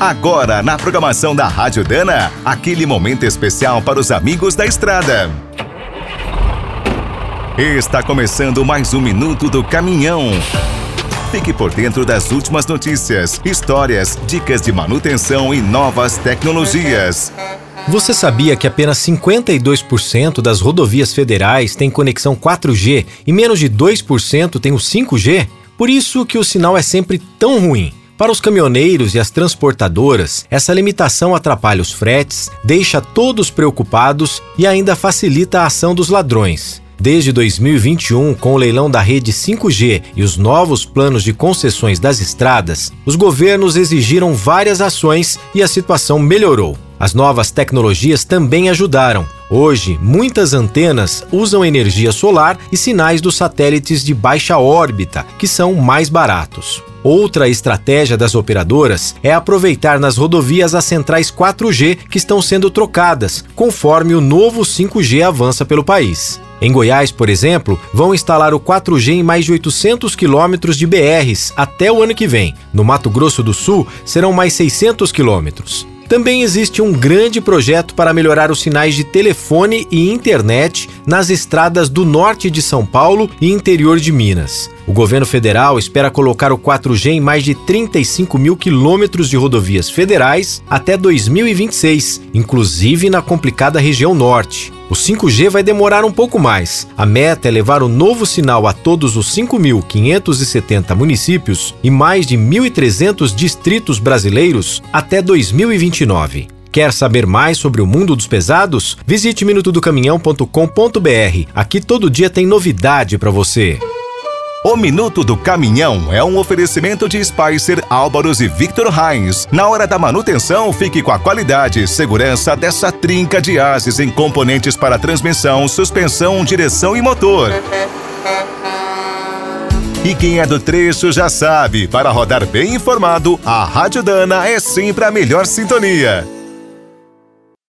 Agora, na programação da Rádio Dana, aquele momento especial para os amigos da estrada. Está começando mais um Minuto do Caminhão. Fique por dentro das últimas notícias, histórias, dicas de manutenção e novas tecnologias. Você sabia que apenas 52% das rodovias federais têm conexão 4G e menos de 2% tem o 5G? Por isso que o sinal é sempre tão ruim. Para os caminhoneiros e as transportadoras, essa limitação atrapalha os fretes, deixa todos preocupados e ainda facilita a ação dos ladrões. Desde 2021, com o leilão da rede 5G e os novos planos de concessões das estradas, os governos exigiram várias ações e a situação melhorou. As novas tecnologias também ajudaram. Hoje, muitas antenas usam energia solar e sinais dos satélites de baixa órbita, que são mais baratos. Outra estratégia das operadoras é aproveitar nas rodovias as centrais 4G que estão sendo trocadas, conforme o novo 5G avança pelo país. Em Goiás, por exemplo, vão instalar o 4G em mais de 800 quilômetros de BRs até o ano que vem. No Mato Grosso do Sul, serão mais 600 quilômetros. Também existe um grande projeto para melhorar os sinais de telefone e internet nas estradas do norte de São Paulo e interior de Minas. O governo federal espera colocar o 4G em mais de 35 mil quilômetros de rodovias federais até 2026, inclusive na complicada região norte. O 5G vai demorar um pouco mais. A meta é levar o novo sinal a todos os 5.570 municípios e mais de 1.300 distritos brasileiros até 2029. Quer saber mais sobre o mundo dos pesados? Visite minutodocaminhão.com.br. Aqui todo dia tem novidade para você. O Minuto do Caminhão é um oferecimento de Spicer, Álvaros e Victor Hines. Na hora da manutenção, fique com a qualidade e segurança dessa trinca de ases em componentes para transmissão, suspensão, direção e motor. E quem é do trecho já sabe, para rodar bem informado, a Rádio Dana é sempre a melhor sintonia.